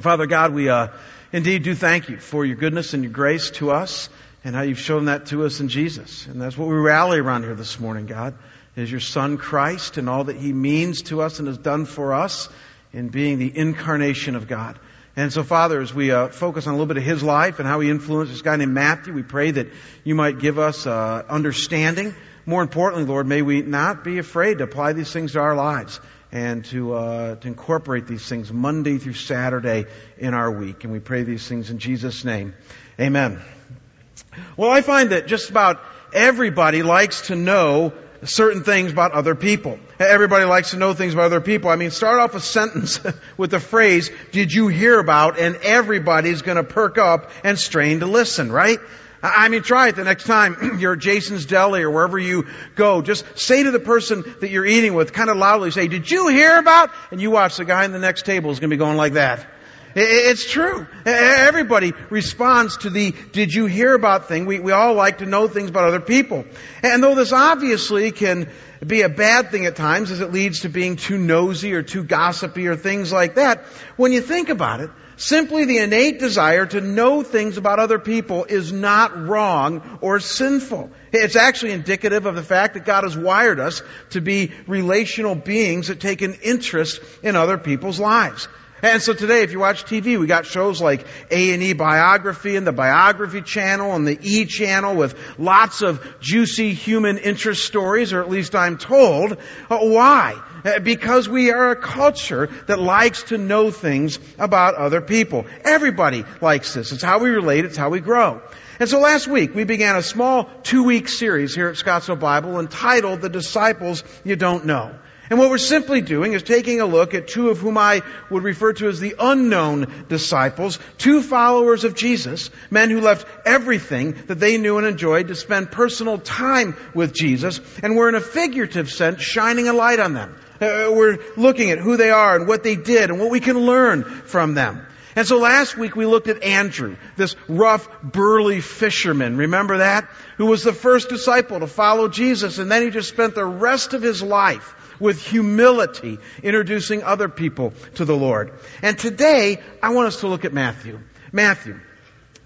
Father God, we indeed do thank you for your goodness and your grace to us and how you've shown that to us in Jesus. And that's what we rally around here this morning, God, is your Son Christ and all that he means to us and has done for us in being the incarnation of God. And so, Father, as we focus on a little bit of his life and how he influenced this guy named Matthew, we pray that you might give us understanding. More importantly, Lord, may we not be afraid to apply these things to our lives and to incorporate these things Monday through Saturday in our week. And we pray these things in Jesus' name. Amen. Well, I find that just about everybody likes to know certain things about other people. Everybody likes to know things about other people. I mean, start off a sentence with the phrase, "Did you hear about?" and everybody's going to perk up and strain to listen, right? I mean, try it the next time you're at Jason's Deli or wherever you go. Just say to the person that you're eating with, kind of loudly, say, "Did you hear about?" And you watch the guy in the next table is going to be going like that. It's true. Everybody responds to the "did you hear about" thing. We all like to know things about other people. And though this obviously can be a bad thing at times, as it leads to being too nosy or too gossipy or things like that, when you think about it, simply the innate desire to know things about other people is not wrong or sinful. It's actually indicative of the fact that God has wired us to be relational beings that take an interest in other people's lives. And so today, if you watch TV, we got shows like A&E Biography and the Biography Channel and the E! Channel with lots of juicy human interest stories, or at least I'm told. Why? Because we are a culture that likes to know things about other people. Everybody likes this. It's how we relate. It's how we grow. And so last week, we began a small 2-week series here at Scottsdale Bible entitled "The Disciples You Don't Know." And what we're simply doing is taking a look at two of whom I would refer to as the unknown disciples, two followers of Jesus, men who left everything that they knew and enjoyed to spend personal time with Jesus, and were in a figurative sense shining a light on them. We're looking at who they are and what they did and what we can learn from them. And so last week we looked at Andrew, this rough, burly fisherman, remember that? Who was the first disciple to follow Jesus, and then he just spent the rest of his life with humility, introducing other people to the Lord. And today, I want us to look at Matthew.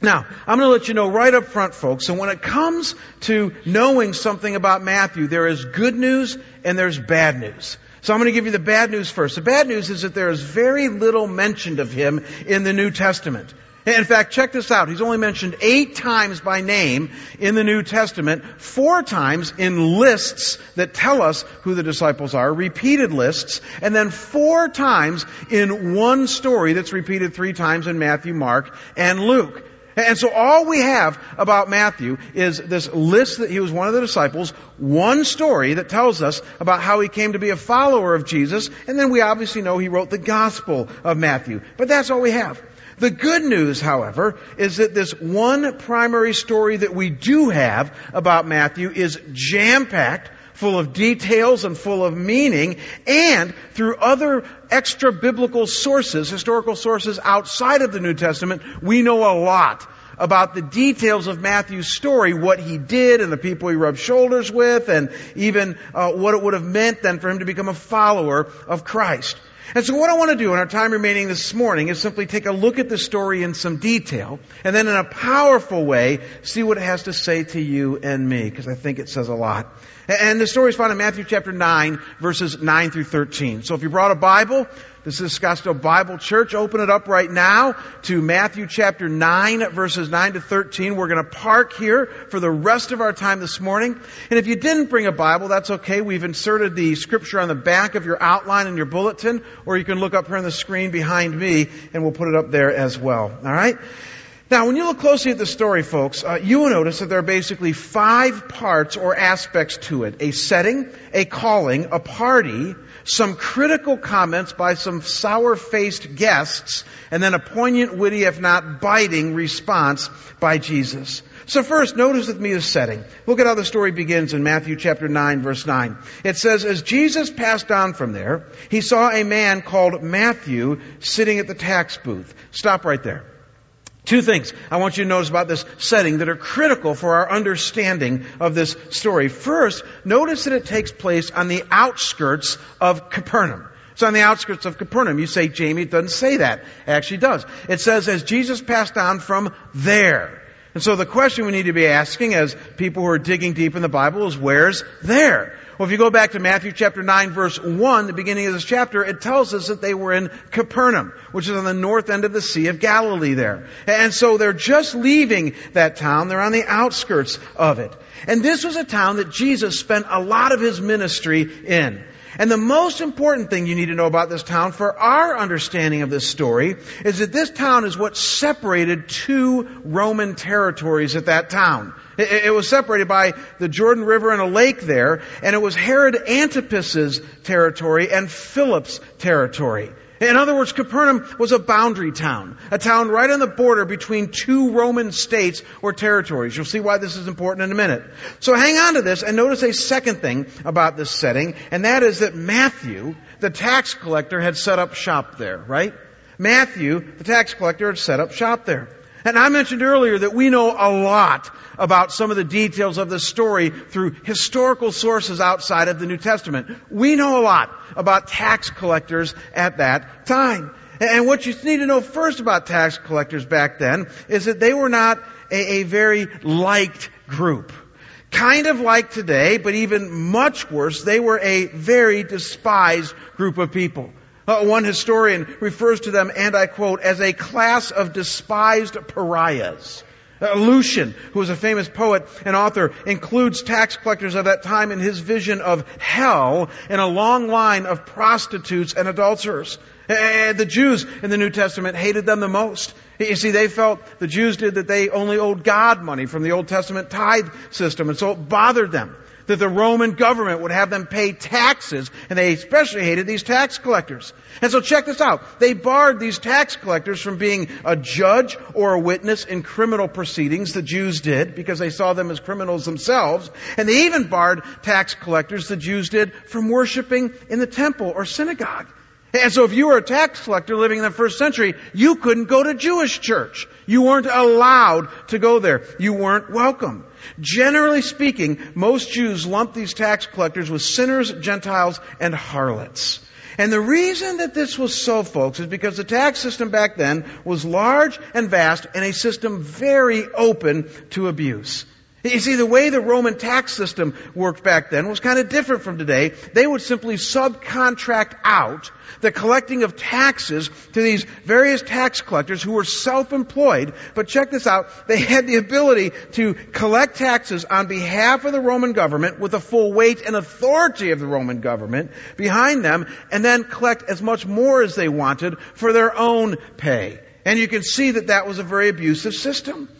Now, I'm going to let you know right up front, folks, and when it comes to knowing something about Matthew, there is good news and there's bad news. So I'm going to give you the bad news first. The bad news is that there is very little mentioned of him in the New Testament. In fact, check this out. He's only mentioned 8 times by name in the New Testament, 4 times in lists that tell us who the disciples are, repeated lists, and then 4 times in one story that's repeated 3 times in Matthew, Mark, and Luke. And so all we have about Matthew is this list that he was one of the disciples, one story that tells us about how he came to be a follower of Jesus, and then we obviously know he wrote the Gospel of Matthew. But that's all we have. The good news, however, is that this one primary story that we do have about Matthew is jam-packed, full of details and full of meaning, and through other extra-biblical sources, historical sources outside of the New Testament, we know a lot about the details of Matthew's story, what he did and the people he rubbed shoulders with, and even what it would have meant then for him to become a follower of Christ. And so what I want to do in our time remaining this morning is simply take a look at the story in some detail, and then in a powerful way, see what it has to say to you and me, because I think it says a lot. And the story is found in Matthew chapter 9, verses 9 through 13. So if you brought a Bible, this is Scottsdale Bible Church. Open it up right now to Matthew chapter 9, verses 9 to 13. We're going to park here for the rest of our time this morning. And if you didn't bring a Bible, that's okay. We've inserted the scripture on the back of your outline in your bulletin, or you can look up here on the screen behind me, and we'll put it up there as well. All right? Now, when you look closely at the story, folks, you will notice that there are basically 5 parts or aspects to it. A setting, a calling, a party, some critical comments by some sour-faced guests, and then a poignant, witty, if not biting, response by Jesus. So first, notice with me the setting. Look at how the story begins in Matthew chapter 9, verse 9. It says, "As Jesus passed on from there, he saw a man called Matthew sitting at the tax booth." Stop right there. 2 things I want you to notice about this setting that are critical for our understanding of this story. First, notice that it takes place on the outskirts of Capernaum. It's on the outskirts of Capernaum. You say, Jamie, it doesn't say that. It actually does. It says, as Jesus passed on from there. And so the question we need to be asking as people who are digging deep in the Bible is, where's there? Well, if you go back to Matthew chapter 9, verse 1, the beginning of this chapter, it tells us that they were in Capernaum, which is on the north end of the Sea of Galilee there. And so they're just leaving that town. They're on the outskirts of it. And this was a town that Jesus spent a lot of his ministry in. And the most important thing you need to know about this town for our understanding of this story is that this town is what separated two Roman territories at that town. It was separated by the Jordan River and a lake there, and it was Herod Antipas's territory and Philip's territory. In other words, Capernaum was a boundary town, a town right on the border between two Roman states or territories. You'll see why this is important in a minute. So hang on to this and notice a second thing about this setting, and that is that Matthew, the tax collector, had set up shop there, right? Matthew, the tax collector, had set up shop there. And I mentioned earlier that we know a lot about some of the details of this story through historical sources outside of the New Testament. We know a lot about tax collectors at that time. And what you need to know first about tax collectors back then is that they were not a very liked group. Kind of like today, but even much worse, they were a very despised group of people. One historian refers to them, and I quote, as a class of despised pariahs. Lucian, who was a famous poet and author, includes tax collectors of that time in his vision of hell in a long line of prostitutes and adulterers. The Jews in the New Testament hated them the most. You see, they felt, the Jews did, that they only owed God money from the Old Testament tithe system, and so it bothered them that the Roman government would have them pay taxes, and they especially hated these tax collectors. And so check this out. They barred these tax collectors from being a judge or a witness in criminal proceedings, the Jews did, because they saw them as criminals themselves. And they even barred tax collectors, the Jews did, from worshiping in the temple or synagogue. And so if you were a tax collector living in the first century, you couldn't go to Jewish church. You weren't allowed to go there. You weren't welcome. Generally speaking, most Jews lumped these tax collectors with sinners, Gentiles, and harlots. And the reason that this was so, folks, is because the tax system back then was large and vast and a system very open to abuse. You see, the way the Roman tax system worked back then was kind of different from today. They would simply subcontract out the collecting of taxes to these various tax collectors who were self-employed. But check this out. They had the ability to collect taxes on behalf of the Roman government with the full weight and authority of the Roman government behind them, and then collect as much more as they wanted for their own pay. And you can see that that was a very abusive system.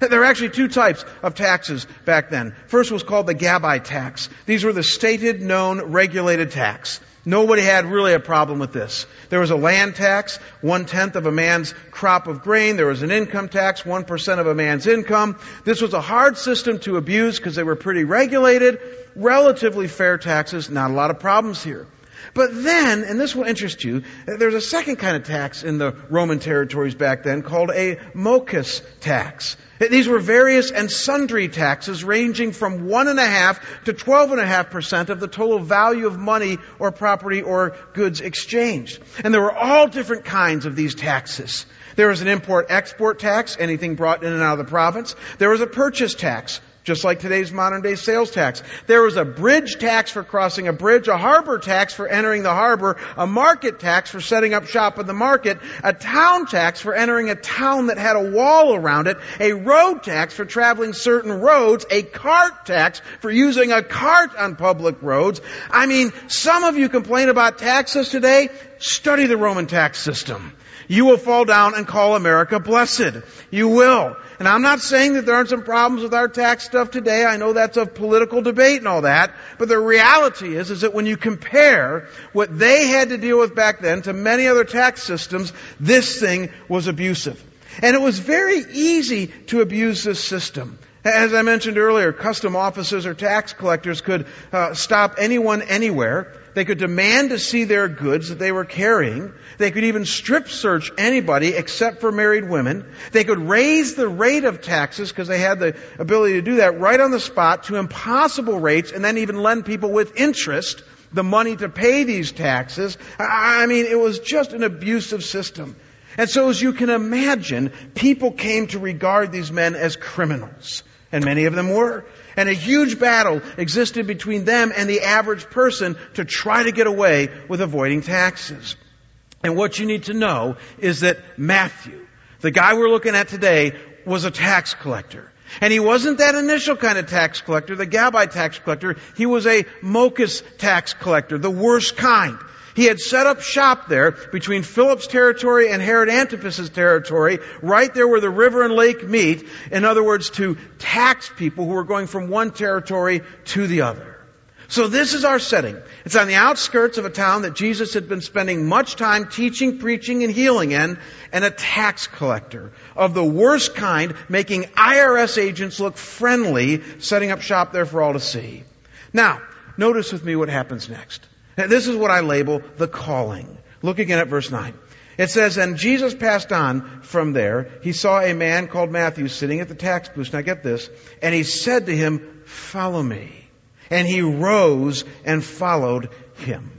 There were actually two types of taxes back then. First was called the Gabai tax. These were the stated, known, regulated tax. Nobody had really a problem with this. There was a land tax, 1/10 of a man's crop of grain. There was an income tax, 1% of a man's income. This was a hard system to abuse because they were pretty regulated. Relatively fair taxes, not a lot of problems here. But then, and this will interest you, there's a second kind of tax in the Roman territories back then called a Mocus tax. These were various and sundry taxes ranging from 1.5 to 12.5% of the total value of money or property or goods exchanged. And there were all different kinds of these taxes. There was an import-export tax, anything brought in and out of the province. There was a purchase tax, just like today's modern-day sales tax. There was a bridge tax for crossing a bridge, a harbor tax for entering the harbor, a market tax for setting up shop in the market, a town tax for entering a town that had a wall around it, a road tax for traveling certain roads, a cart tax for using a cart on public roads. I mean, some of you complain about taxes today. Study the Roman tax system. You will fall down and call America blessed. You will. And I'm not saying that there aren't some problems with our tax stuff today. I know that's of political debate and all that. But the reality is that when you compare what they had to deal with back then to many other tax systems, this thing was abusive. And it was very easy to abuse this system. As I mentioned earlier, custom officers or tax collectors could stop anyone anywhere. They could demand to see their goods that they were carrying. They could even strip search anybody except for married women. They could raise the rate of taxes, because they had the ability to do that right on the spot, to impossible rates, and then even lend people with interest the money to pay these taxes. I mean, it was just an abusive system. And so as you can imagine, people came to regard these men as criminals. And many of them were. And a huge battle existed between them and the average person to try to get away with avoiding taxes. And what you need to know is that Matthew, the guy we're looking at today, was a tax collector. And he wasn't that initial kind of tax collector, the Gabai tax collector. He was a Mocus tax collector, the worst kind. He had set up shop there between Philip's territory and Herod Antipas's territory, right there where the river and lake meet. In other words, to tax people who were going from one territory to the other. So this is our setting. It's on the outskirts of a town that Jesus had been spending much time teaching, preaching, and healing in, and a tax collector of the worst kind, making IRS agents look friendly, setting up shop there for all to see. Now, notice with me what happens next. This is what I label the calling. Look again at verse 9. It says, "And Jesus passed on from there. He saw a man called Matthew sitting at the tax booth." Now get this. "And he said to him, 'Follow me.' And he rose and followed him."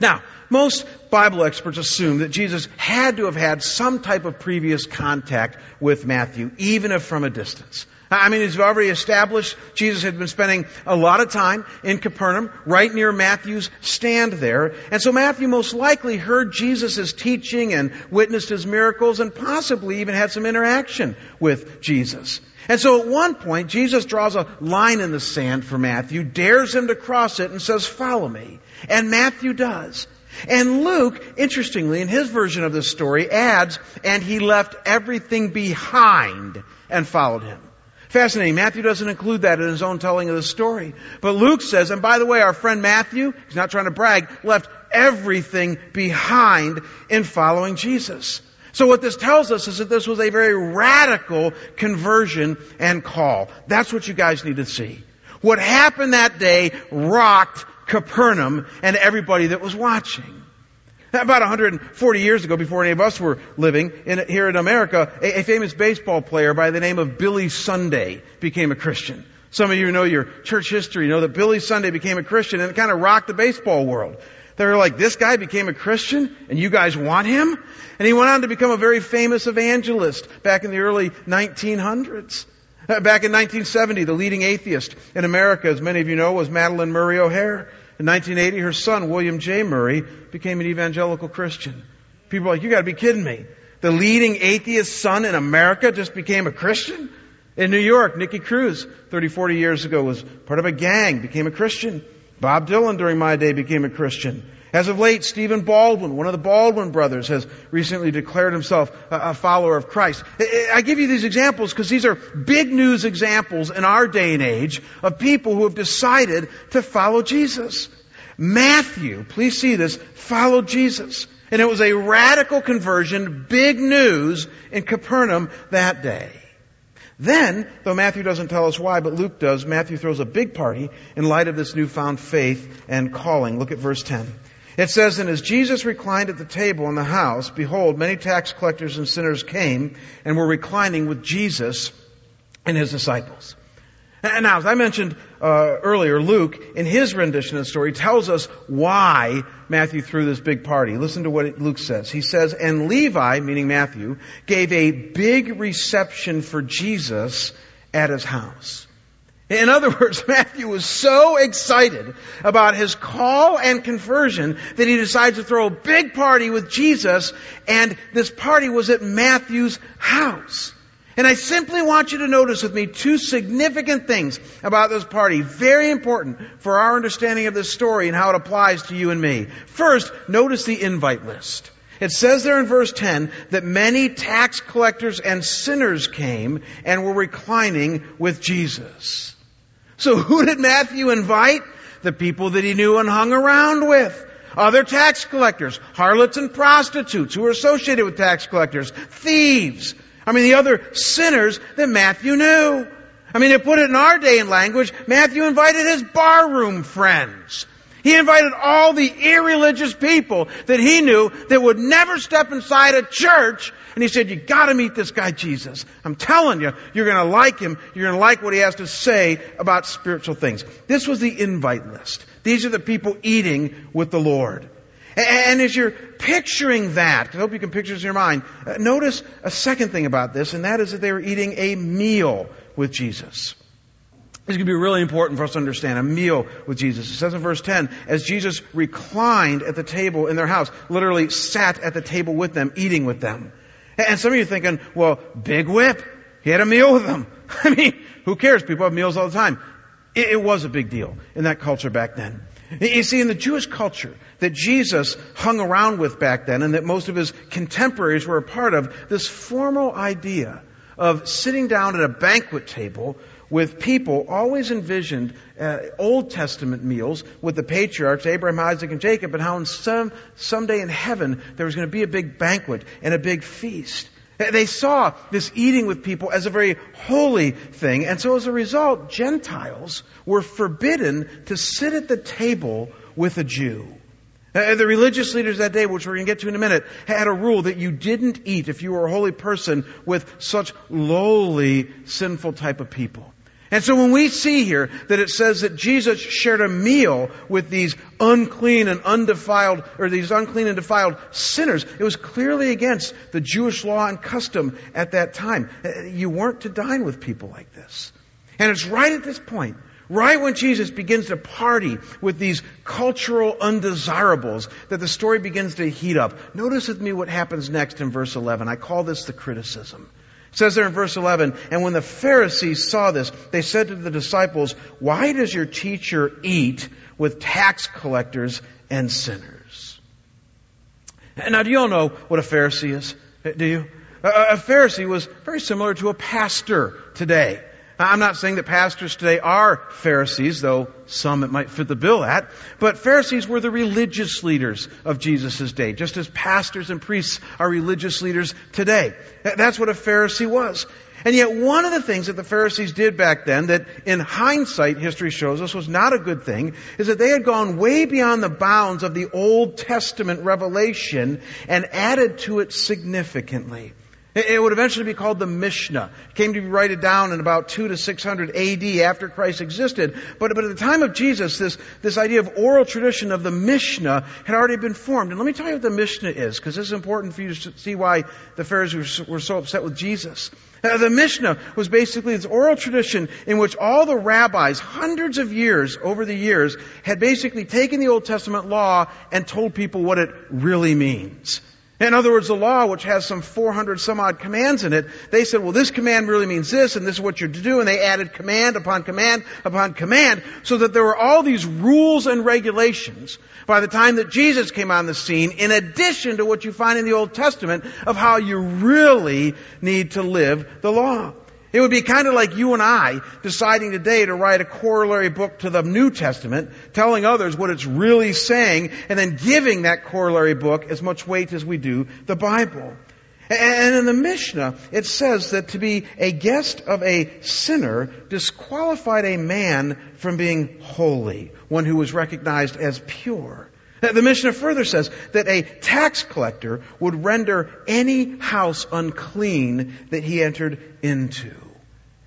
Now, most Bible experts assume that Jesus had to have had some type of previous contact with Matthew, even if from a distance. I mean, as we've already established, Jesus had been spending a lot of time in Capernaum, right near Matthew's stand there. And so Matthew most likely heard Jesus' teaching and witnessed his miracles and possibly even had some interaction with Jesus. And so at one point, Jesus draws a line in the sand for Matthew, dares him to cross it, and says, "Follow me." And Matthew does. And Luke, interestingly, in his version of this story, adds, "And he left everything behind and followed him." Fascinating. Matthew doesn't include that in his own telling of the story. But Luke says, and by the way, our friend Matthew, he's not trying to brag, left everything behind in following Jesus. So what this tells us is that this was a very radical conversion and call. That's what you guys need to see. What happened that day rocked Capernaum and everybody that was watching. About 140 years ago, before any of us were living here in America, a famous baseball player by the name of Billy Sunday became a Christian. Some of you who know your church history know that Billy Sunday became a Christian, and it kind of rocked the baseball world. They were like, this guy became a Christian, and you guys want him? And he went on to become a very famous evangelist back in the early 1900s. Back in 1970, the leading atheist in America, as many of you know, was Madeline Murray O'Hare. In 1980, her son, William J. Murray, became an evangelical Christian. People are like, you got to be kidding me. The leading atheist son in America just became a Christian? In New York, Nikki Cruz, 30, 40 years ago, was part of a gang, became a Christian. Bob Dylan, during my day, became a Christian. As of late, Stephen Baldwin, one of the Baldwin brothers, has recently declared himself a follower of Christ. I give you these examples because these are big news examples in our day and age of people who have decided to follow Jesus. Matthew, please see this, followed Jesus. And it was a radical conversion, big news in Capernaum that day. Then, though Matthew doesn't tell us why, but Luke does, Matthew throws a big party in light of this newfound faith and calling. Look at verse 10. It says, "And as Jesus reclined at the table in the house, behold, many tax collectors and sinners came and were reclining with Jesus and his disciples." And now, as I mentioned earlier, Luke, in his rendition of the story, tells us why Matthew threw this big party. Listen to what Luke says. He says, "And Levi," meaning Matthew, "gave a big reception for Jesus at his house." In other words, Matthew was so excited about his call and conversion that he decides to throw a big party with Jesus, and this party was at Matthew's house. And I simply want you to notice with me two significant things about this party, very important for our understanding of this story and how it applies to you and me. First, notice the invite list. It says there in verse 10 that many tax collectors and sinners came and were reclining with Jesus. So who did Matthew invite? The people that he knew and hung around with. Other tax collectors, harlots and prostitutes who were associated with tax collectors, thieves. I mean, the other sinners that Matthew knew. I mean, to put it in our day and language, Matthew invited his barroom friends. He invited all the irreligious people that he knew that would never step inside a church. And he said, you got to meet this guy, Jesus. I'm telling you, you're going to like him. You're going to like what he has to say about spiritual things. This was the invite list. These are the people eating with the Lord. And as you're picturing that, I hope you can picture this in your mind, notice a second thing about this, and that is that they were eating a meal with Jesus. This is going to be really important for us to understand, a meal with Jesus. It says in verse 10, as Jesus reclined at the table in their house, literally sat at the table with them, eating with them. And some of you are thinking, well, big whip, he had a meal with them. I mean, who cares? People have meals all the time. It was a big deal in that culture back then. You see, in the Jewish culture that Jesus hung around with back then and that most of his contemporaries were a part of, this formal idea of sitting down at a banquet table with people always envisioned Old Testament meals with the patriarchs, Abraham, Isaac, and Jacob, and how in someday in heaven there was going to be a big banquet and a big feast. They saw this eating with people as a very holy thing. And so as a result, Gentiles were forbidden to sit at the table with a Jew. The religious leaders that day, which we're going to get to in a minute, had a rule that you didn't eat if you were a holy person with such lowly, sinful type of people. And so when we see here that it says that Jesus shared a meal with these unclean and defiled sinners, it was clearly against the Jewish law and custom at that time. You weren't to dine with people like this. And it's right at this point, right when Jesus begins to party with these cultural undesirables, that the story begins to heat up. Notice with me what happens next in verse 11. I call this the criticism. It says there in verse 11, and when the Pharisees saw this, they said to the disciples, why does your teacher eat with tax collectors and sinners? Now, do you all know what a Pharisee is? Do you? A Pharisee was very similar to a pastor today. I'm not saying that pastors today are Pharisees, though some it might fit the bill at. But Pharisees were the religious leaders of Jesus' day, just as pastors and priests are religious leaders today. That's what a Pharisee was. And yet one of the things that the Pharisees did back then that in hindsight history shows us was not a good thing is that they had gone way beyond the bounds of the Old Testament revelation and added to it significantly. It would eventually be called the Mishnah. It came to be written down in about 200 to 600 A.D. after Christ existed. But at the time of Jesus, this idea of oral tradition of the Mishnah had already been formed. And let me tell you what the Mishnah is, because this is important for you to see why the Pharisees were so upset with Jesus. The Mishnah was basically this oral tradition in which all the rabbis, hundreds of years over the years, had basically taken the Old Testament law and told people what it really means. In other words, the law, which has some 400 some odd commands in it, they said, well, this command really means this, and this is what you're to do. And they added command upon command upon command, so that there were all these rules and regulations by the time that Jesus came on the scene, in addition to what you find in the Old Testament of how you really need to live the law. It would be kind of like you and I deciding today to write a corollary book to the New Testament, telling others what it's really saying, and then giving that corollary book as much weight as we do the Bible. And in the Mishnah, it says that to be a guest of a sinner disqualified a man from being holy, one who was recognized as pure. The Mishnah further says that a tax collector would render any house unclean that he entered into.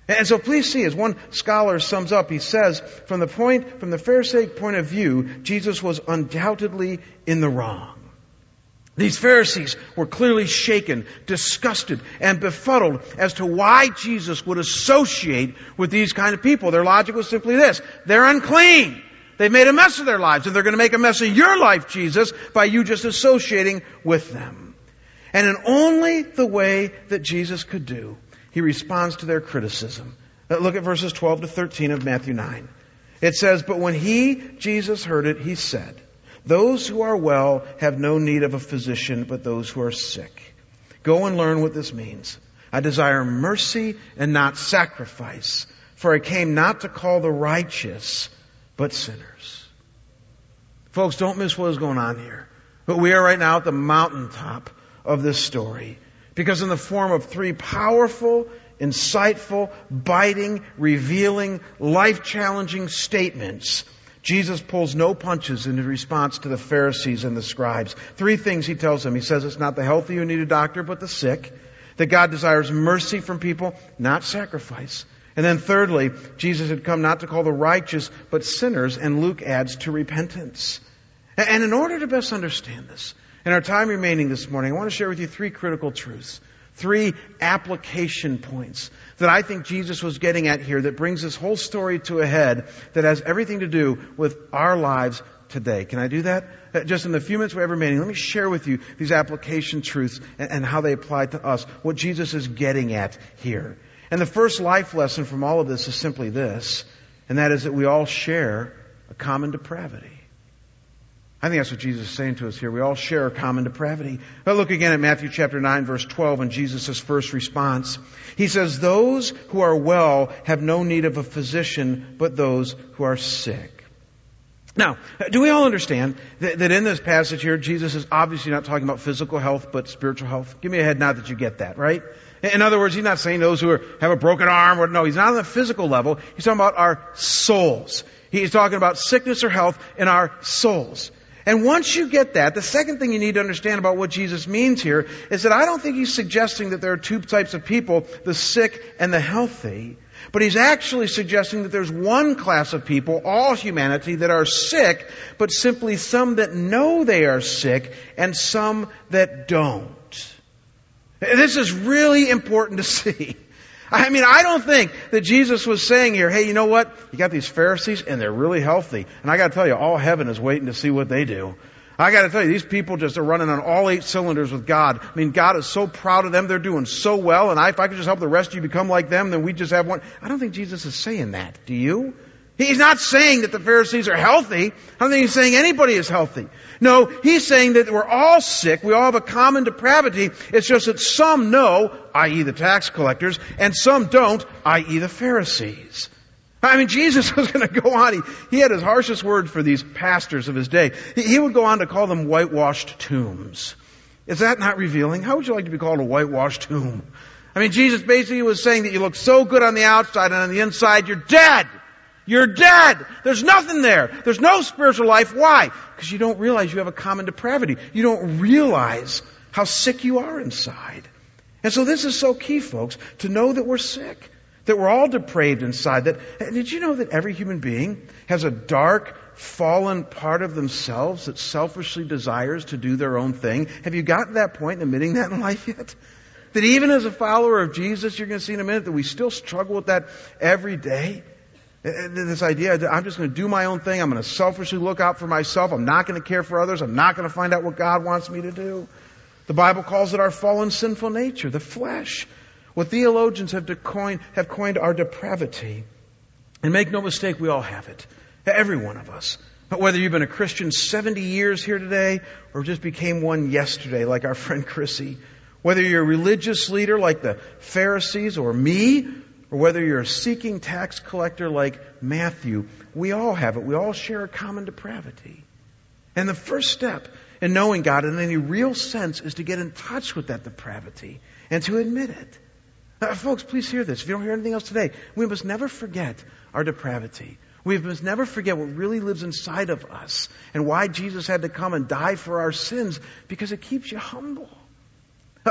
And so please see, as one scholar sums up, he says, from the Pharisaic point of view, Jesus was undoubtedly in the wrong. These Pharisees were clearly shaken, disgusted, and befuddled as to why Jesus would associate with these kind of people. Their logic was simply this: they're unclean. They've made a mess of their lives, and they're going to make a mess of your life, Jesus, by you just associating with them. And in only the way that Jesus could do, he responds to their criticism. Look at verses 12 to 13 of Matthew 9. It says, but when he, Jesus, heard it, he said, those who are well have no need of a physician, but those who are sick. Go and learn what this means. I desire mercy and not sacrifice, for I came not to call the righteous, but sinners. Folks, don't miss what is going on here. But we are right now at the mountaintop of this story. Because in the form of three powerful, insightful, biting, revealing, life-challenging statements, Jesus pulls no punches in his response to the Pharisees and the scribes. Three things he tells them. He says it's not the healthy who need a doctor, but the sick. That God desires mercy from people, not sacrifice. And then thirdly, Jesus had come not to call the righteous, but sinners, and Luke adds, to repentance. And in order to best understand this, in our time remaining this morning, I want to share with you three critical truths, three application points that I think Jesus was getting at here that brings this whole story to a head that has everything to do with our lives today. Can I do that? Just in the few minutes we have remaining, let me share with you these application truths and how they apply to us, what Jesus is getting at here. And the first life lesson from all of this is simply this, and that is that we all share a common depravity. I think that's what Jesus is saying to us here. We all share a common depravity. But look again at Matthew chapter 9, verse 12, and Jesus' first response. He says, "Those who are well have no need of a physician, but those who are sick." Now, do we all understand that in this passage here, Jesus is obviously not talking about physical health, but spiritual health? Give me a head nod that you get that, right? In other words, he's not saying those who have a broken arm. Or no, he's not on the physical level. He's talking about our souls. He's talking about sickness or health in our souls. And once you get that, the second thing you need to understand about what Jesus means here is that I don't think he's suggesting that there are two types of people, the sick and the healthy. But he's actually suggesting that there's one class of people, all humanity, that are sick, but simply some that know they are sick and some that don't. This is really important to see. I mean, I don't think that Jesus was saying here, hey, you know what? You got these Pharisees and they're really healthy. And I got to tell you, all heaven is waiting to see what they do. I got to tell you, these people just are running on all eight cylinders with God. I mean, God is so proud of them. They're doing so well. And if I could just help the rest of you become like them, then we just have one. I don't think Jesus is saying that. Do you? He's not saying that the Pharisees are healthy. I don't think he's saying anybody is healthy. No, he's saying that we're all sick. We all have a common depravity. It's just that some know, i.e. the tax collectors, and some don't, i.e. the Pharisees. I mean, Jesus was going to go on. He had his harshest word for these pastors of his day. He would go on to call them whitewashed tombs. Is that not revealing? How would you like to be called a whitewashed tomb? I mean, Jesus basically was saying that you look so good on the outside and on the inside, you're dead. You're dead. There's nothing there. There's no spiritual life. Why? Because you don't realize you have a common depravity. You don't realize how sick you are inside. And so this is so key, folks, to know that we're sick. That we're all depraved inside. Did you know that every human being has a dark, fallen part of themselves that selfishly desires to do their own thing? Have you gotten to that point in admitting that in life yet? That even as a follower of Jesus, you're going to see in a minute that we still struggle with that every day. This idea that I'm just going to do my own thing. I'm going to selfishly look out for myself. I'm not going to care for others. I'm not going to find out what God wants me to do. The Bible calls it our fallen, sinful nature, the flesh. What theologians have coined our depravity. And make no mistake, we all have it. Every one of us. But whether you've been a Christian 70 years here today or just became one yesterday like our friend Chrissy, whether you're a religious leader like the Pharisees or me, or whether you're a seeking tax collector like Matthew, we all have it. We all share a common depravity. And the first step in knowing God in any real sense is to get in touch with that depravity and to admit it. Folks, please hear this. If you don't hear anything else today, we must never forget our depravity. We must never forget what really lives inside of us and why Jesus had to come and die for our sins, because it keeps you humble.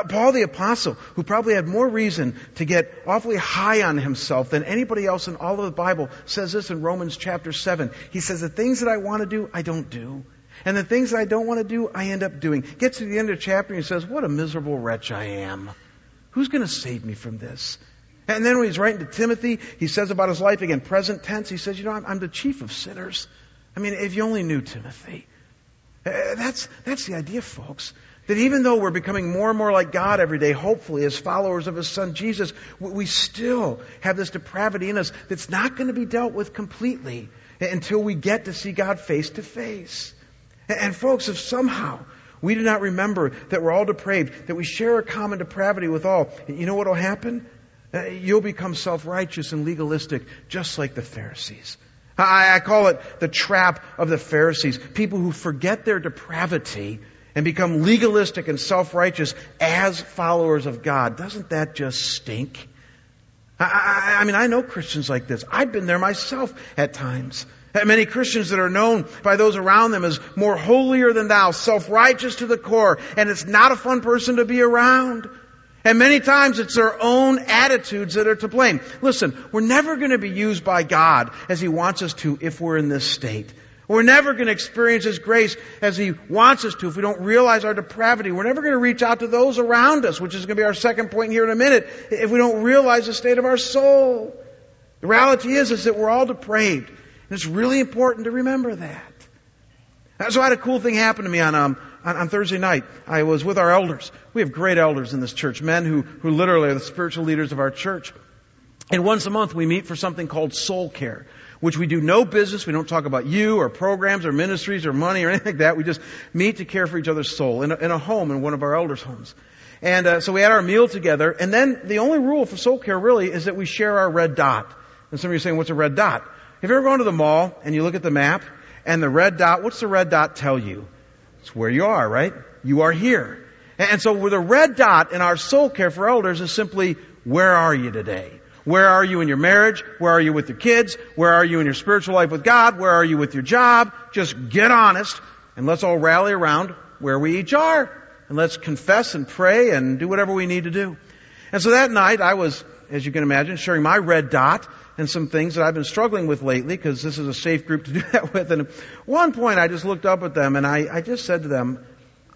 Paul the Apostle, who probably had more reason to get awfully high on himself than anybody else in all of the Bible, says this in Romans chapter 7. He says, the things that I want to do, I don't do. And the things that I don't want to do, I end up doing. Gets to the end of the chapter and he says, what a miserable wretch I am. Who's going to save me from this? And then when he's writing to Timothy, he says about his life, again, present tense, he says, you know, I'm the chief of sinners. I mean, if you only knew Timothy. That's the idea, folks, that even though we're becoming more and more like God every day, hopefully, as followers of his son Jesus, we still have this depravity in us that's not going to be dealt with completely until we get to see God face to face. And folks, if somehow we do not remember that we're all depraved, that we share a common depravity with all, you know what will happen? You'll become self-righteous and legalistic, just like the Pharisees. I call it the trap of the Pharisees. People who forget their depravity and become legalistic and self-righteous as followers of God. Doesn't that just stink? I mean, I know Christians like this. I've been there myself at times. That many Christians that are known by those around them as more holier than thou, self-righteous to the core, and it's not a fun person to be around. And many times it's their own attitudes that are to blame. Listen, we're never going to be used by God as He wants us to if we're in this state. We're never going to experience His grace as He wants us to if we don't realize our depravity. We're never going to reach out to those around us, which is going to be our second point here in a minute, if we don't realize the state of our soul. The reality is that we're all depraved. And it's really important to remember that. So I had a cool thing happen to me on Thursday night. I was with our elders. We have great elders in this church, men who literally are the spiritual leaders of our church. And once a month we meet for something called soul care, which we do no business. We don't talk about you or programs or ministries or money or anything like that. We just meet to care for each other's soul in a home, in one of our elders' homes. And so we had our meal together. And then the only rule for soul care really is that we share our red dot. And some of you are saying, what's a red dot? Have you ever gone to the mall and you look at the map and the red dot, what's the red dot tell you? It's where you are, right? You are here. And so with a red dot in our soul care for elders is simply, where are you today? Where are you in your marriage? Where are you with your kids? Where are you in your spiritual life with God? Where are you with your job? Just get honest and let's all rally around where we each are. And let's confess and pray and do whatever we need to do. And so that night I was, as you can imagine, sharing my red dot and some things that I've been struggling with lately, because this is a safe group to do that with. And at one point I just looked up at them and I just said to them,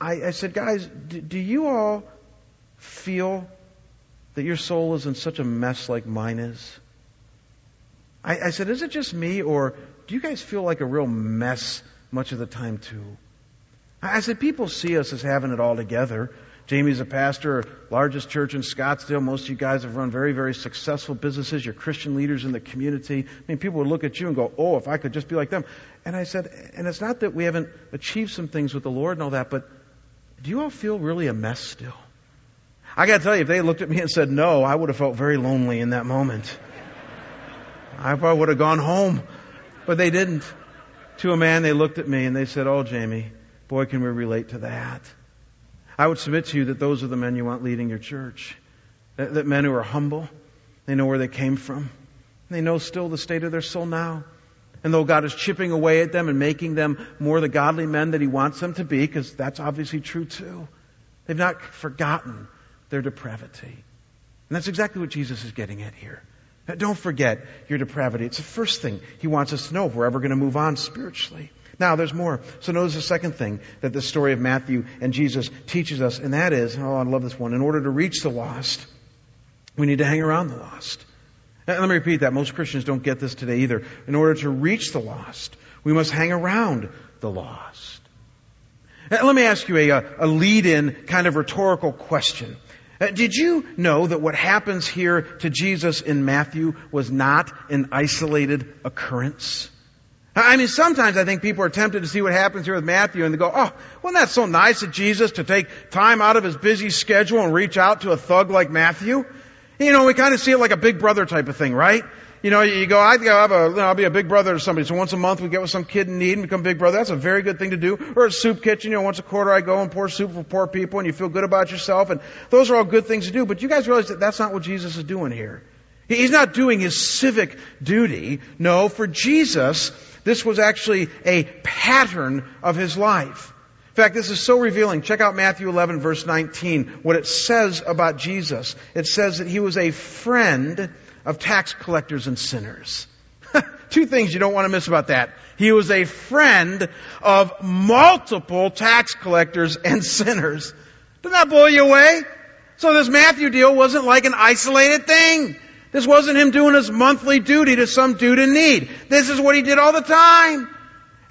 I said, guys, do you all feel that your soul is in such a mess like mine is? I said, is it just me, or do you guys feel like a real mess much of the time too? I said, people see us as having it all together. Jamie's a pastor, largest church in Scottsdale. Most of you guys have run very, very successful businesses. You're Christian leaders in the community. I mean, people would look at you and go, oh, if I could just be like them. And I said, and it's not that we haven't achieved some things with the Lord and all that, but do you all feel really a mess still? I got to tell you, if they looked at me and said no, I would have felt very lonely in that moment. I probably would have gone home, but they didn't. To a man, they looked at me and they said, oh, Jamie, boy, can we relate to that. I would submit to you that those are the men you want leading your church. That men who are humble, they know where they came from. They know still the state of their soul now. And though God is chipping away at them and making them more the godly men that He wants them to be, because that's obviously true too, they've not forgotten their depravity. And that's exactly what Jesus is getting at here. Now, don't forget your depravity. It's the first thing He wants us to know if we're ever going to move on spiritually. Now, there's more. So notice the second thing that the story of Matthew and Jesus teaches us, and that is, oh, I love this one, in order to reach the lost, we need to hang around the lost. Let me repeat that. Most Christians don't get this today either. In order to reach the lost, we must hang around the lost. Now, let me ask you a lead-in kind of rhetorical question. Did you know that what happens here to Jesus in Matthew was not an isolated occurrence? I mean, sometimes I think people are tempted to see what happens here with Matthew and they go, oh, wasn't that so nice of Jesus to take time out of His busy schedule and reach out to a thug like Matthew? You know, we kind of see it like a big brother type of thing, right? You know, you go, I'll be a big brother to somebody. So once a month we get with some kid in need and become big brother. That's a very good thing to do. Or a soup kitchen, you know, once a quarter I go and pour soup for poor people and you feel good about yourself. And those are all good things to do. But you guys realize that that's not what Jesus is doing here. He's not doing His civic duty. No, for Jesus, this was actually a pattern of His life. In fact, this is so revealing. Check out Matthew 11, verse 19, what it says about Jesus. It says that He was a friend of tax collectors and sinners. Two things you don't want to miss about that. He was a friend of multiple tax collectors and sinners. Doesn't that blow you away? So this Matthew deal wasn't like an isolated thing. This wasn't him doing his monthly duty to some dude in need. This is what he did all the time.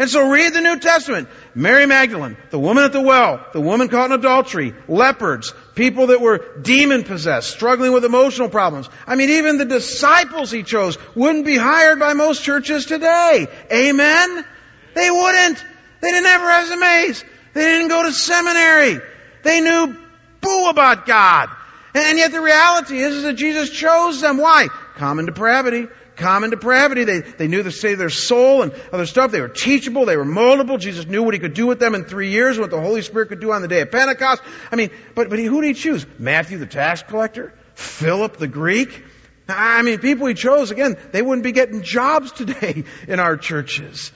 And so read the New Testament. Mary Magdalene, the woman at the well, the woman caught in adultery, leopards, people that were demon-possessed, struggling with emotional problems. I mean, even the disciples He chose wouldn't be hired by most churches today. Amen? They wouldn't. They didn't have resumes. They didn't go to seminary. They knew boo about God. And yet the reality is that Jesus chose them. Why? Common depravity. Common depravity. They knew the state of their soul and other stuff. They were teachable. They were moldable. Jesus knew what He could do with them in 3 years, what the Holy Spirit could do on the day of Pentecost. I mean, but who did He choose? Matthew the tax collector? Philip the Greek? I mean, people he chose, again, they wouldn't be getting jobs today in our churches.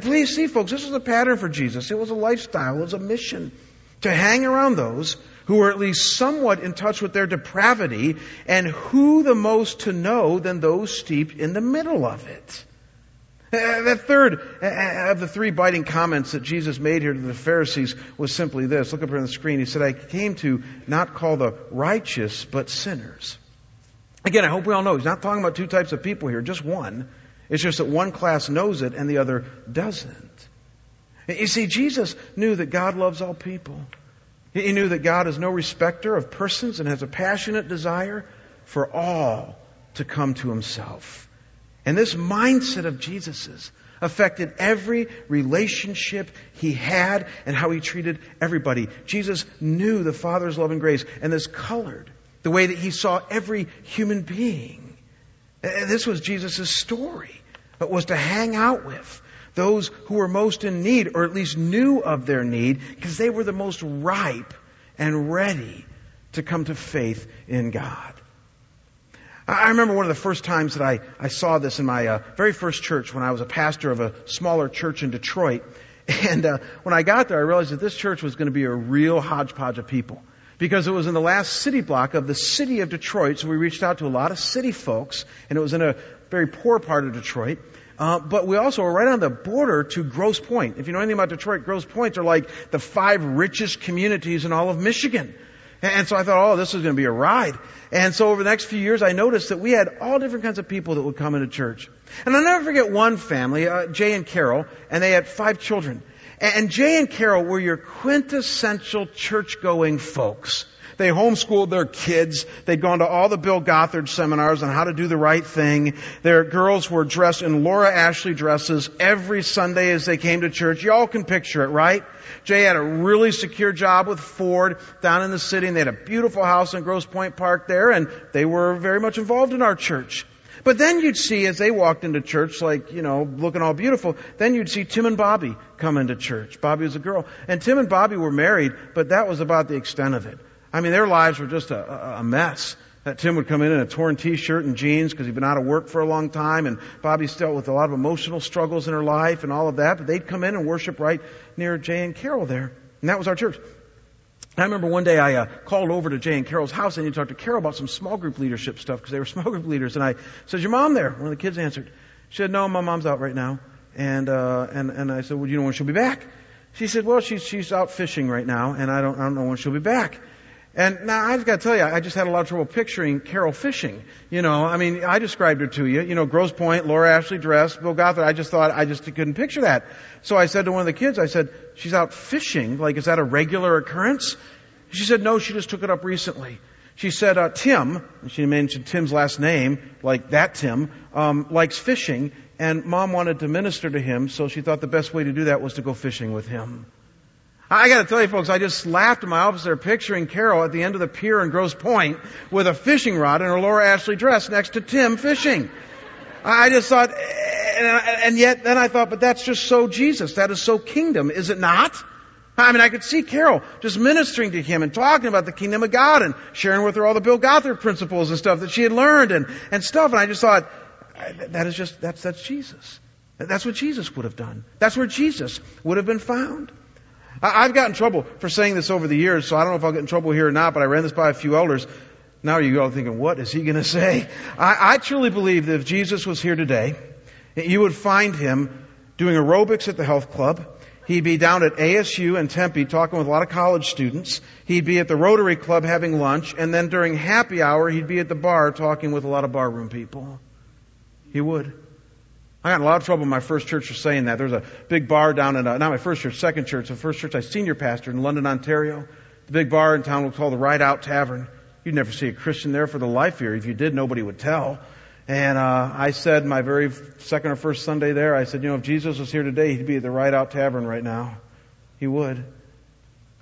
Please see, folks, this was a pattern for Jesus. It was a lifestyle. It was a mission to hang around those who were at least somewhat in touch with their depravity, and who the most to know than those steeped in the middle of it. That third of the three biting comments that Jesus made here to the Pharisees was simply this. Look up here on the screen. He said, I came to not call the righteous, but sinners. Again, I hope we all know he's not talking about two types of people here, just one. It's just that one class knows it and the other doesn't. You see, Jesus knew that God loves all people. He knew that God is no respecter of persons and has a passionate desire for all to come to himself. And this mindset of Jesus's affected every relationship he had and how he treated everybody. Jesus knew the Father's love and grace, and this colored the way that he saw every human being. This was Jesus's story. It was to hang out with those who were most in need, or at least knew of their need, because they were the most ripe and ready to come to faith in God. I remember one of the first times that I saw this in my very first church when I was a pastor of a smaller church in Detroit. And when I got there, I realized that this church was going to be a real hodgepodge of people, because it was in the last city block of the city of Detroit. So we reached out to a lot of city folks, and it was in a very poor part of Detroit. But we also were right on the border to Grosse Pointe. If you know anything about Detroit, Grosse Pointe are like the 5 richest communities in all of Michigan. And so I thought, oh, this is going to be a ride. And so over the next few years, I noticed that we had all different kinds of people that would come into church. And I'll never forget one family, Jay and Carol, and they had 5 children. And Jay and Carol were your quintessential church-going folks. They homeschooled their kids. They'd gone to all the Bill Gothard seminars on how to do the right thing. Their girls were dressed in Laura Ashley dresses every Sunday as they came to church. Y'all can picture it, right? Jay had a really secure job with Ford down in the city, and they had a beautiful house in Grosse Pointe Park there, and they were very much involved in our church. But then you'd see, as they walked into church, like, you know, looking all beautiful, then you'd see Tim and Bobby come into church. Bobby was a girl. And Tim and Bobby were married, but that was about the extent of it. I mean, their lives were just a mess. That Tim would come in a torn T-shirt and jeans because he'd been out of work for a long time, and Bobby's dealt with a lot of emotional struggles in her life and all of that, but they'd come in and worship right near Jay and Carol there. And that was our church. I remember one day I called over to Jay and Carol's house, and I talked to Carol about some small group leadership stuff because they were small group leaders. And I said, your mom there? One of the kids answered. She said, no, my mom's out right now. And I said, well, do you know when she'll be back? She said, well, she's out fishing right now, and I don't know when she'll be back. And now I've got to tell you, I just had a lot of trouble picturing Carol fishing. You know, I mean, I described her to you. You know, Grosse Pointe, Laura Ashley dressed, Bill Gothard. I just couldn't picture that. So I said to one of the kids, I said, she's out fishing. Like, is that a regular occurrence? She said, no, she just took it up recently. She said, Tim, and she mentioned Tim's last name, like that Tim, likes fishing, and Mom wanted to minister to him, so she thought the best way to do that was to go fishing with him. I gotta tell you folks, I just laughed in my office there picturing Carol at the end of the pier in Grosse Pointe with a fishing rod and her Laura Ashley dress next to Tim fishing. I just thought, and yet then I thought, but that's just so Jesus. That is so kingdom, is it not? I mean, I could see Carol just ministering to him and talking about the kingdom of God and sharing with her all the Bill Gothard principles and stuff that she had learned and stuff. And I just thought, that's Jesus. That's what Jesus would have done. That's where Jesus would have been found. I've gotten in trouble for saying this over the years, so I don't know if I'll get in trouble here or not, but I ran this by a few elders. Now you're all thinking, what is he going to say? I truly believe that if Jesus was here today, you would find him doing aerobics at the health club. He'd be down at ASU in Tempe talking with a lot of college students. He'd be at the Rotary Club having lunch, and then during happy hour, he'd be at the bar talking with a lot of barroom people. He would. I got in a lot of trouble in my first church for saying that. There was a big bar down in, not my first church, second church, the first church I senior pastored in London, Ontario. The big bar in town was called the Ride Out Tavern. You'd never see a Christian there for the life here. If you did, nobody would tell. And I said my very second or first Sunday there, I said, you know, if Jesus was here today, he'd be at the Ride Out Tavern right now. He would.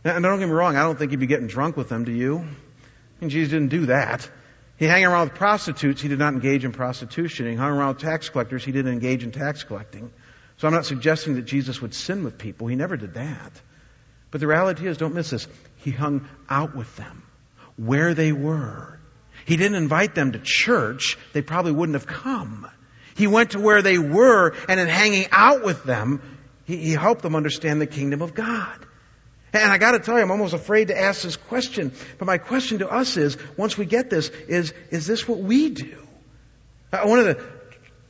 And don't get me wrong, I don't think he'd be getting drunk with them, do you? And Jesus didn't do that. He hung around with prostitutes. He did not engage in prostitution. He hung around with tax collectors. He didn't engage in tax collecting. So I'm not suggesting that Jesus would sin with people. He never did that. But the reality is, don't miss this, he hung out with them where they were. He didn't invite them to church. They probably wouldn't have come. He went to where they were, and in hanging out with them, he helped them understand the kingdom of God. And I got to tell you, I'm almost afraid to ask this question. But my question to us is, once we get this, is this what we do? One of the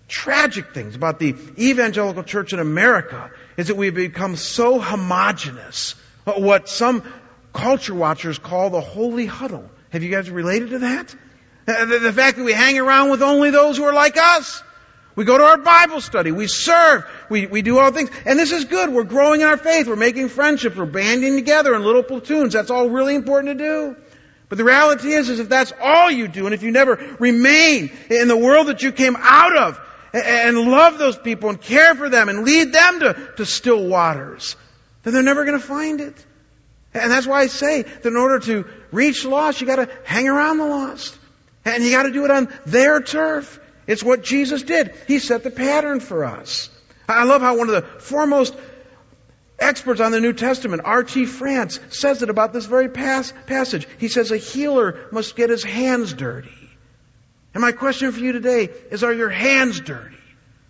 tragic things about the evangelical church in America is that we've become so homogenous. What some culture watchers call the holy huddle. Have you guys related to that? The fact that we hang around with only those who are like us. We go to our Bible study. We serve. We do all things. And this is good. We're growing in our faith. We're making friendships. We're banding together in little platoons. That's all really important to do. But the reality is if that's all you do, and if you never remain in the world that you came out of, and love those people and care for them and lead them to still waters, then they're never going to find it. And that's why I say that in order to reach lost, you got to hang around the lost. And you got to do it on their turf. It's what Jesus did. He set the pattern for us. I love how one of the foremost experts on the New Testament, R.T. France, says it about this very passage. He says a healer must get his hands dirty. And my question for you today is, are your hands dirty?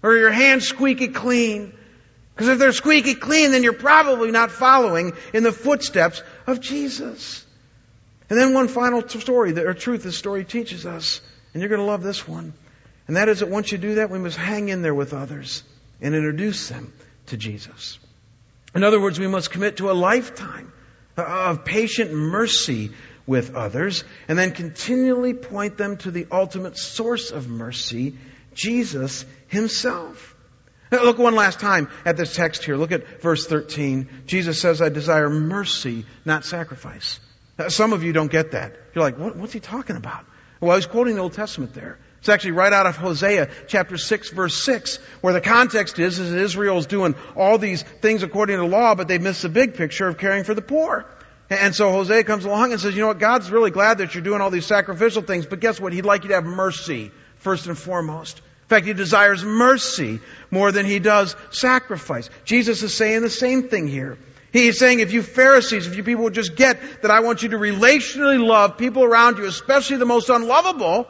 Or are your hands squeaky clean? Because if they're squeaky clean, then you're probably not following in the footsteps of Jesus. And then one final story, or truth this story teaches us, and you're going to love this one. And that is that once you do that, we must hang in there with others and introduce them to Jesus. In other words, we must commit to a lifetime of patient mercy with others and then continually point them to the ultimate source of mercy, Jesus himself. Now, look one last time at this text here. Look at verse 13. Jesus says, I desire mercy, not sacrifice. Now, some of you don't get that. You're like, what's he talking about? Well, he's quoting the Old Testament there. It's actually right out of Hosea chapter 6, verse 6, where the context is Israel's doing all these things according to the law, but they missed the big picture of caring for the poor. And so Hosea comes along and says, you know what, God's really glad that you're doing all these sacrificial things, but guess what? He'd like you to have mercy first and foremost. In fact, he desires mercy more than he does sacrifice. Jesus is saying the same thing here. He's saying, if you Pharisees, if you people would just get that I want you to relationally love people around you, especially the most unlovable,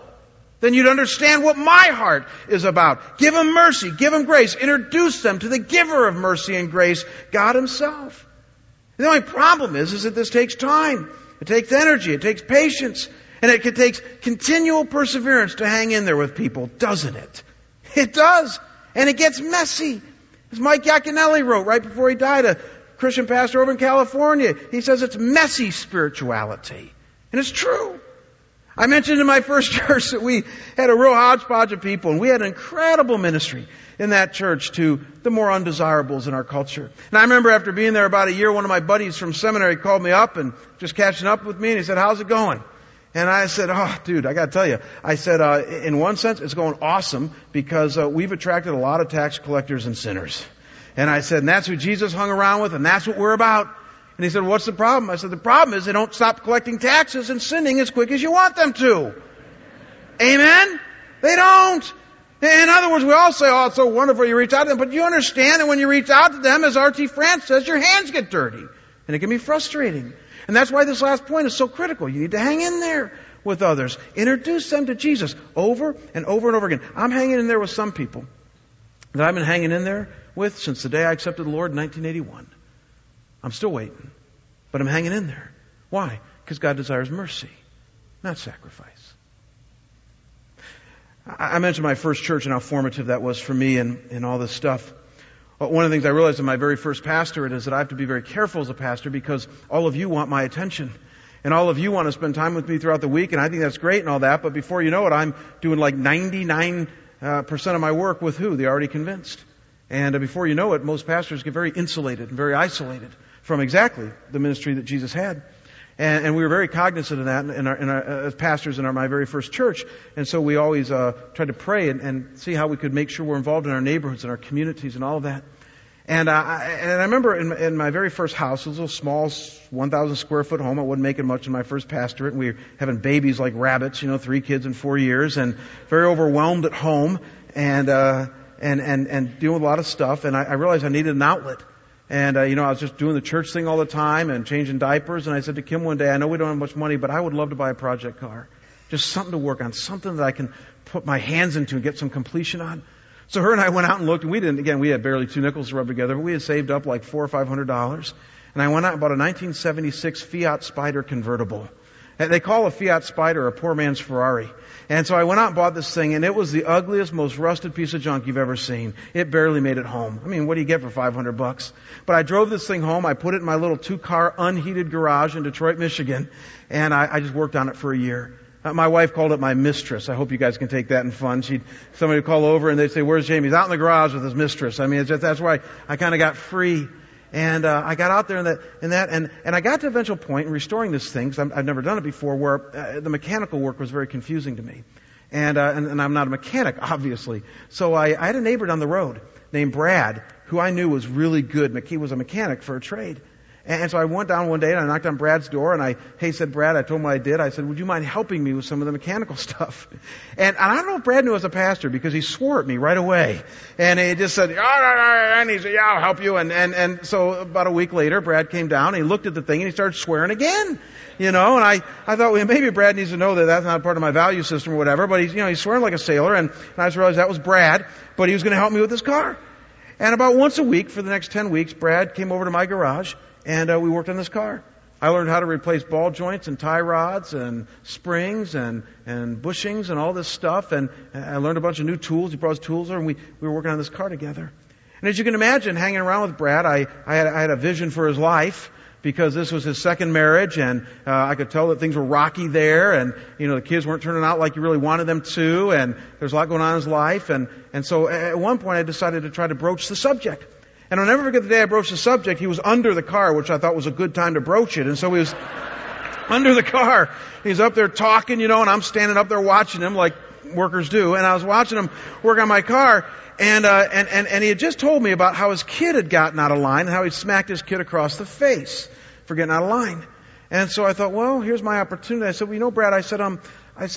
then you'd understand what my heart is about. Give them mercy. Give them grace. Introduce them to the giver of mercy and grace, God himself. And the only problem is that this takes time. It takes energy. It takes patience. And it takes continual perseverance to hang in there with people, doesn't it? It does. And it gets messy. As Mike Iaconelli wrote right before he died, a Christian pastor over in California, he says it's messy spirituality. And it's true. I mentioned in my first church that we had a real hodgepodge of people, and we had an incredible ministry in that church to the more undesirables in our culture. And I remember after being there about a year, one of my buddies from seminary called me up and just catching up with me, and he said, how's it going? And I said, oh, dude, I got to tell you. I said, in one sense, it's going awesome because we've attracted a lot of tax collectors and sinners. And I said, and that's who Jesus hung around with, and that's what we're about. And he said, what's the problem? I said, the problem is they don't stop collecting taxes and sinning as quick as you want them to. Amen? They don't. In other words, we all say, oh, it's so wonderful you reach out to them. But you understand that when you reach out to them, as R.T. France says, your hands get dirty. And it can be frustrating. And that's why this last point is so critical. You need to hang in there with others. Introduce them to Jesus over and over and over again. I'm hanging in there with some people that I've been hanging in there with since the day I accepted the Lord in 1981. I'm still waiting, but I'm hanging in there. Why? Because God desires mercy, not sacrifice. I mentioned my first church and how formative that was for me and all this stuff. One of the things I realized in my very first pastorate is that I have to be very careful as a pastor because all of you want my attention. And all of you want to spend time with me throughout the week, and I think that's great and all that, but before you know it, I'm doing like 99% of my work with who? They're already convinced. And before you know it, most pastors get very insulated and very isolated from exactly the ministry that Jesus had. And we were very cognizant of that as pastors in my very first church. And so we always tried to pray and see how we could make sure we're involved in our neighborhoods and our communities and all of that. And I remember in my very first house, it was a little small 1,000 square foot home. I wasn't making much in my first pastorate. We were having babies like rabbits, 3 kids in 4 years, and very overwhelmed at home and dealing with a lot of stuff. And I realized I needed an outlet. And, I was just doing the church thing all the time and changing diapers. And I said to Kim one day, I know we don't have much money, but I would love to buy a project car Just something to work on, something that I can put my hands into and get some completion on. So her and I went out and looked, and we had barely two nickels to rub together, but we had saved up like $400 or $500. And I went out and bought a 1976 Fiat Spider convertible. And they call a Fiat Spider a poor man's Ferrari. And so I went out and bought this thing, and it was the ugliest, most rusted piece of junk you've ever seen. It barely made it home. I mean, what do you get for $500? But I drove this thing home. I put it in my little two-car unheated garage in Detroit, Michigan, and I just worked on it for a year. My wife called it my mistress. I hope you guys can take that in fun. Somebody would call over and they'd say, "Where's Jamie?" He's out in the garage with his mistress. I mean, it's just, that's where I kind of got free. And I got out there and I got to an eventual point in restoring this thing, because I've never done it before, where the mechanical work was very confusing to me. And I'm not a mechanic, obviously. So I had a neighbor down the road named Brad, who I knew was really good. He was a mechanic for a trade. And so I went down one day and I knocked on Brad's door and said, "Brad," I told him what I did. I said, "Would you mind helping me with some of the mechanical stuff?" And I don't know if Brad knew I was a pastor, because he swore at me right away. And he just said, "All right," and he said, "Yeah, I'll help you." And so about a week later, Brad came down and he looked at the thing and he started swearing again. And I thought, well, maybe Brad needs to know that that's not part of my value system or whatever, but he's swearing like a sailor, and I just realized that was Brad, but he was going to help me with his car. And about once a week for the next 10 weeks, Brad came over to my garage. And we worked on this car. I learned how to replace ball joints and tie rods and springs and bushings and all this stuff. And I learned a bunch of new tools. He brought his tools over, and we were working on this car together. And as you can imagine, hanging around with Brad, I had a vision for his life, because this was his second marriage, and I could tell that things were rocky there, and the kids weren't turning out like you really wanted them to, and there's a lot going on in his life. And so at one point I decided to try to broach the subject. And I'll never forget the day I broached the subject. He was under the car, which I thought was a good time to broach it. And so he was under the car. He's up there talking, and I'm standing up there watching him like workers do. And I was watching him work on my car. And he had just told me about how his kid had gotten out of line and how he smacked his kid across the face for getting out of line. And so I thought, well, here's my opportunity. I said, "Well, Brad," I said,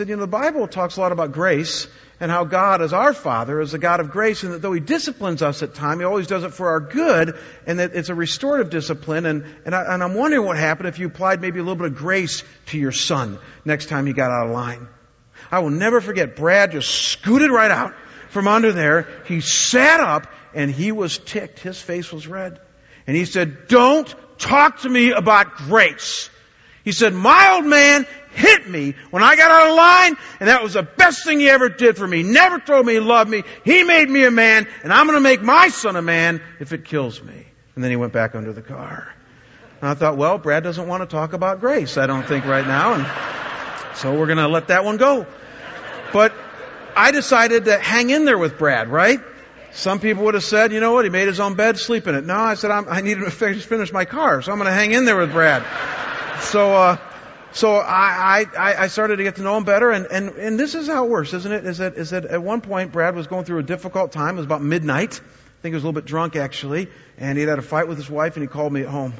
the Bible talks a lot about grace, and how God, as our Father, is a God of grace, and that though He disciplines us at times, He always does it for our good, and that it's a restorative discipline. And I'm wondering what happened if you applied maybe a little bit of grace to your son next time he got out of line." I will never forget, Brad just scooted right out from under there. He sat up, and he was ticked. His face was red. And he said, "Don't talk to me about grace." He said, "My old man hit me when I got out of line, and that was the best thing he ever did for me. Never told me he loved me. He made me a man, and I'm going to make my son a man if it kills me." And then he went back under the car. And I thought, well, Brad doesn't want to talk about grace, I don't think, right now, and so we're going to let that one go. But I decided to hang in there with Brad, right? Some people would have said, "You know what, he made his own bed, sleep in it." No, I said, I need him to finish my car, so I'm going to hang in there with Brad. So I started to get to know him better, and this is how it works, isn't it? Is that at one point Brad was going through a difficult time. It was about midnight. I think he was a little bit drunk, actually, and he'd had a fight with his wife, and he called me at home.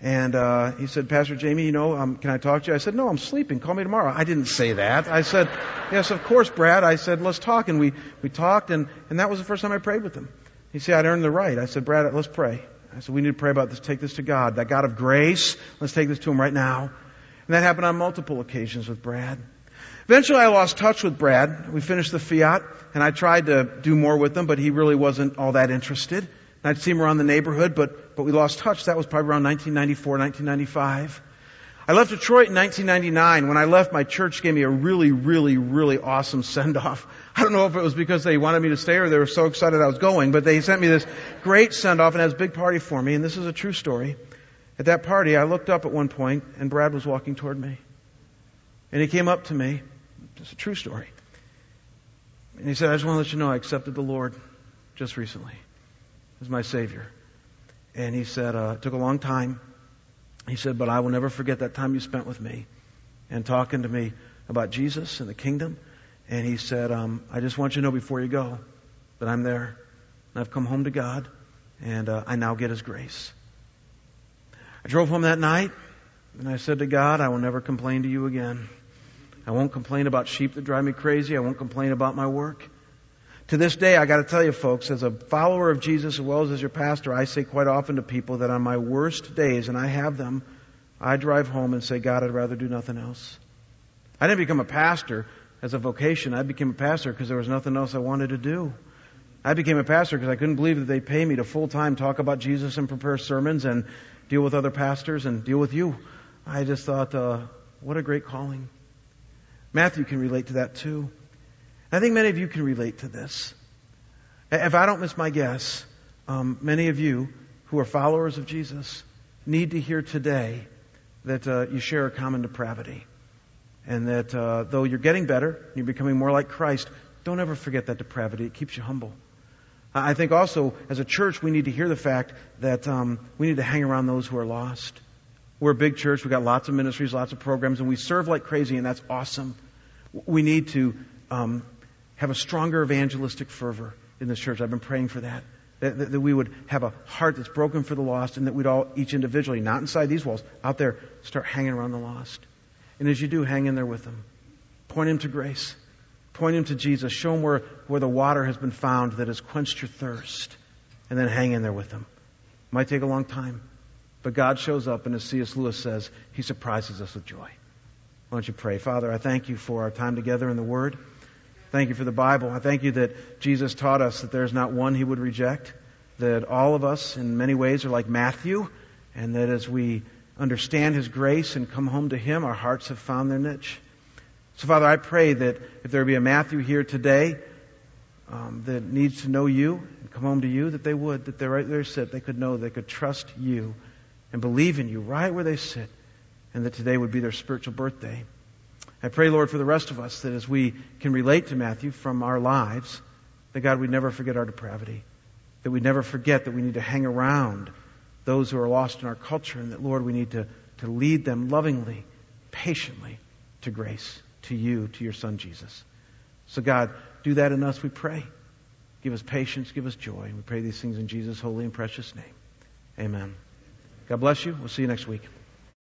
And he said, "Pastor Jamie, can I talk to you?" I said, "No, I'm sleeping. Call me tomorrow." I didn't say that. I said, "Yes, of course, Brad." I said, "Let's talk." And we talked, and that was the first time I prayed with him. He said, "I'd earned the right." I said, "Brad, let's pray." I said, "We need to pray about this. Take this to God, that God of grace. Let's take this to Him right now." And that happened on multiple occasions with Brad. Eventually I lost touch with Brad. We finished the Fiat, and I tried to do more with him, but he really wasn't all that interested. And I'd see him around the neighborhood, but we lost touch. That was probably around 1994, 1995. I left Detroit in 1999. When I left, my church gave me a really, really, really awesome send-off. I don't know if it was because they wanted me to stay or they were so excited I was going, but they sent me this great send-off and had this big party for me, and this is a true story. At that party, I looked up at one point, and Brad was walking toward me. And he came up to me. It's a true story. And he said, "I just want to let you know I accepted the Lord just recently as my Savior." And he said, "It took a long time." He said, "But I will never forget that time you spent with me and talking to me about Jesus and the kingdom." And he said, "I just want you to know before you go that I'm there. And I've come home to God, and I now get His grace." I drove home that night, and I said to God, "I will never complain to you again. I won't complain about sheep that drive me crazy. I won't complain about my work." To this day, I got to tell you folks, as a follower of Jesus as well as your pastor, I say quite often to people that on my worst days, and I have them, I drive home and say, "God, I'd rather do nothing else. I didn't become a pastor as a vocation. I became a pastor because there was nothing else I wanted to do. I became a pastor because I couldn't believe that they pay me to full-time talk about Jesus and prepare sermons and deal with other pastors and deal with you. I just thought, what a great calling. Matthew can relate to that too. I think many of you can relate to this. If I don't miss my guess, many of you who are followers of Jesus need to hear today that you share a common depravity. And that though you're getting better, you're becoming more like Christ, don't ever forget that depravity. It keeps you humble. I think also, as a church, we need to hear the fact that we need to hang around those who are lost. We're a big church. We've got lots of ministries, lots of programs, and we serve like crazy, and that's awesome. We need to have a stronger evangelistic fervor in this church. I've been praying for that. That we would have a heart that's broken for the lost, and that we'd all, each individually, not inside these walls, out there, start hanging around the lost. And as you do, hang in there with them. Point them to grace. Point them to Jesus. Show them where the water has been found that has quenched your thirst. And then hang in there with them. Might take a long time. But God shows up, and as C.S. Lewis says, He surprises us with joy. Why don't you pray? Father, I thank you for our time together in the Word. Thank you for the Bible. I thank you that Jesus taught us that there's not one He would reject, that all of us in many ways are like Matthew, and that as we understand His grace and come home to Him, our hearts have found their niche. So, Father, I pray that if there be a Matthew here today that needs to know you and come home to you, that they would, that they're right there sit, they could know, they could trust you and believe in you right where they sit, and that today would be their spiritual birthday. I pray, Lord, for the rest of us, that as we can relate to Matthew from our lives, that, God, we'd never forget our depravity, that we'd never forget that we need to hang around those who are lost in our culture, and that, Lord, we need to lead them lovingly, patiently to grace, to you, to your Son, Jesus. So, God, do that in us, we pray. Give us patience, give us joy, and we pray these things in Jesus' holy and precious name. Amen. God bless you. We'll see you next week.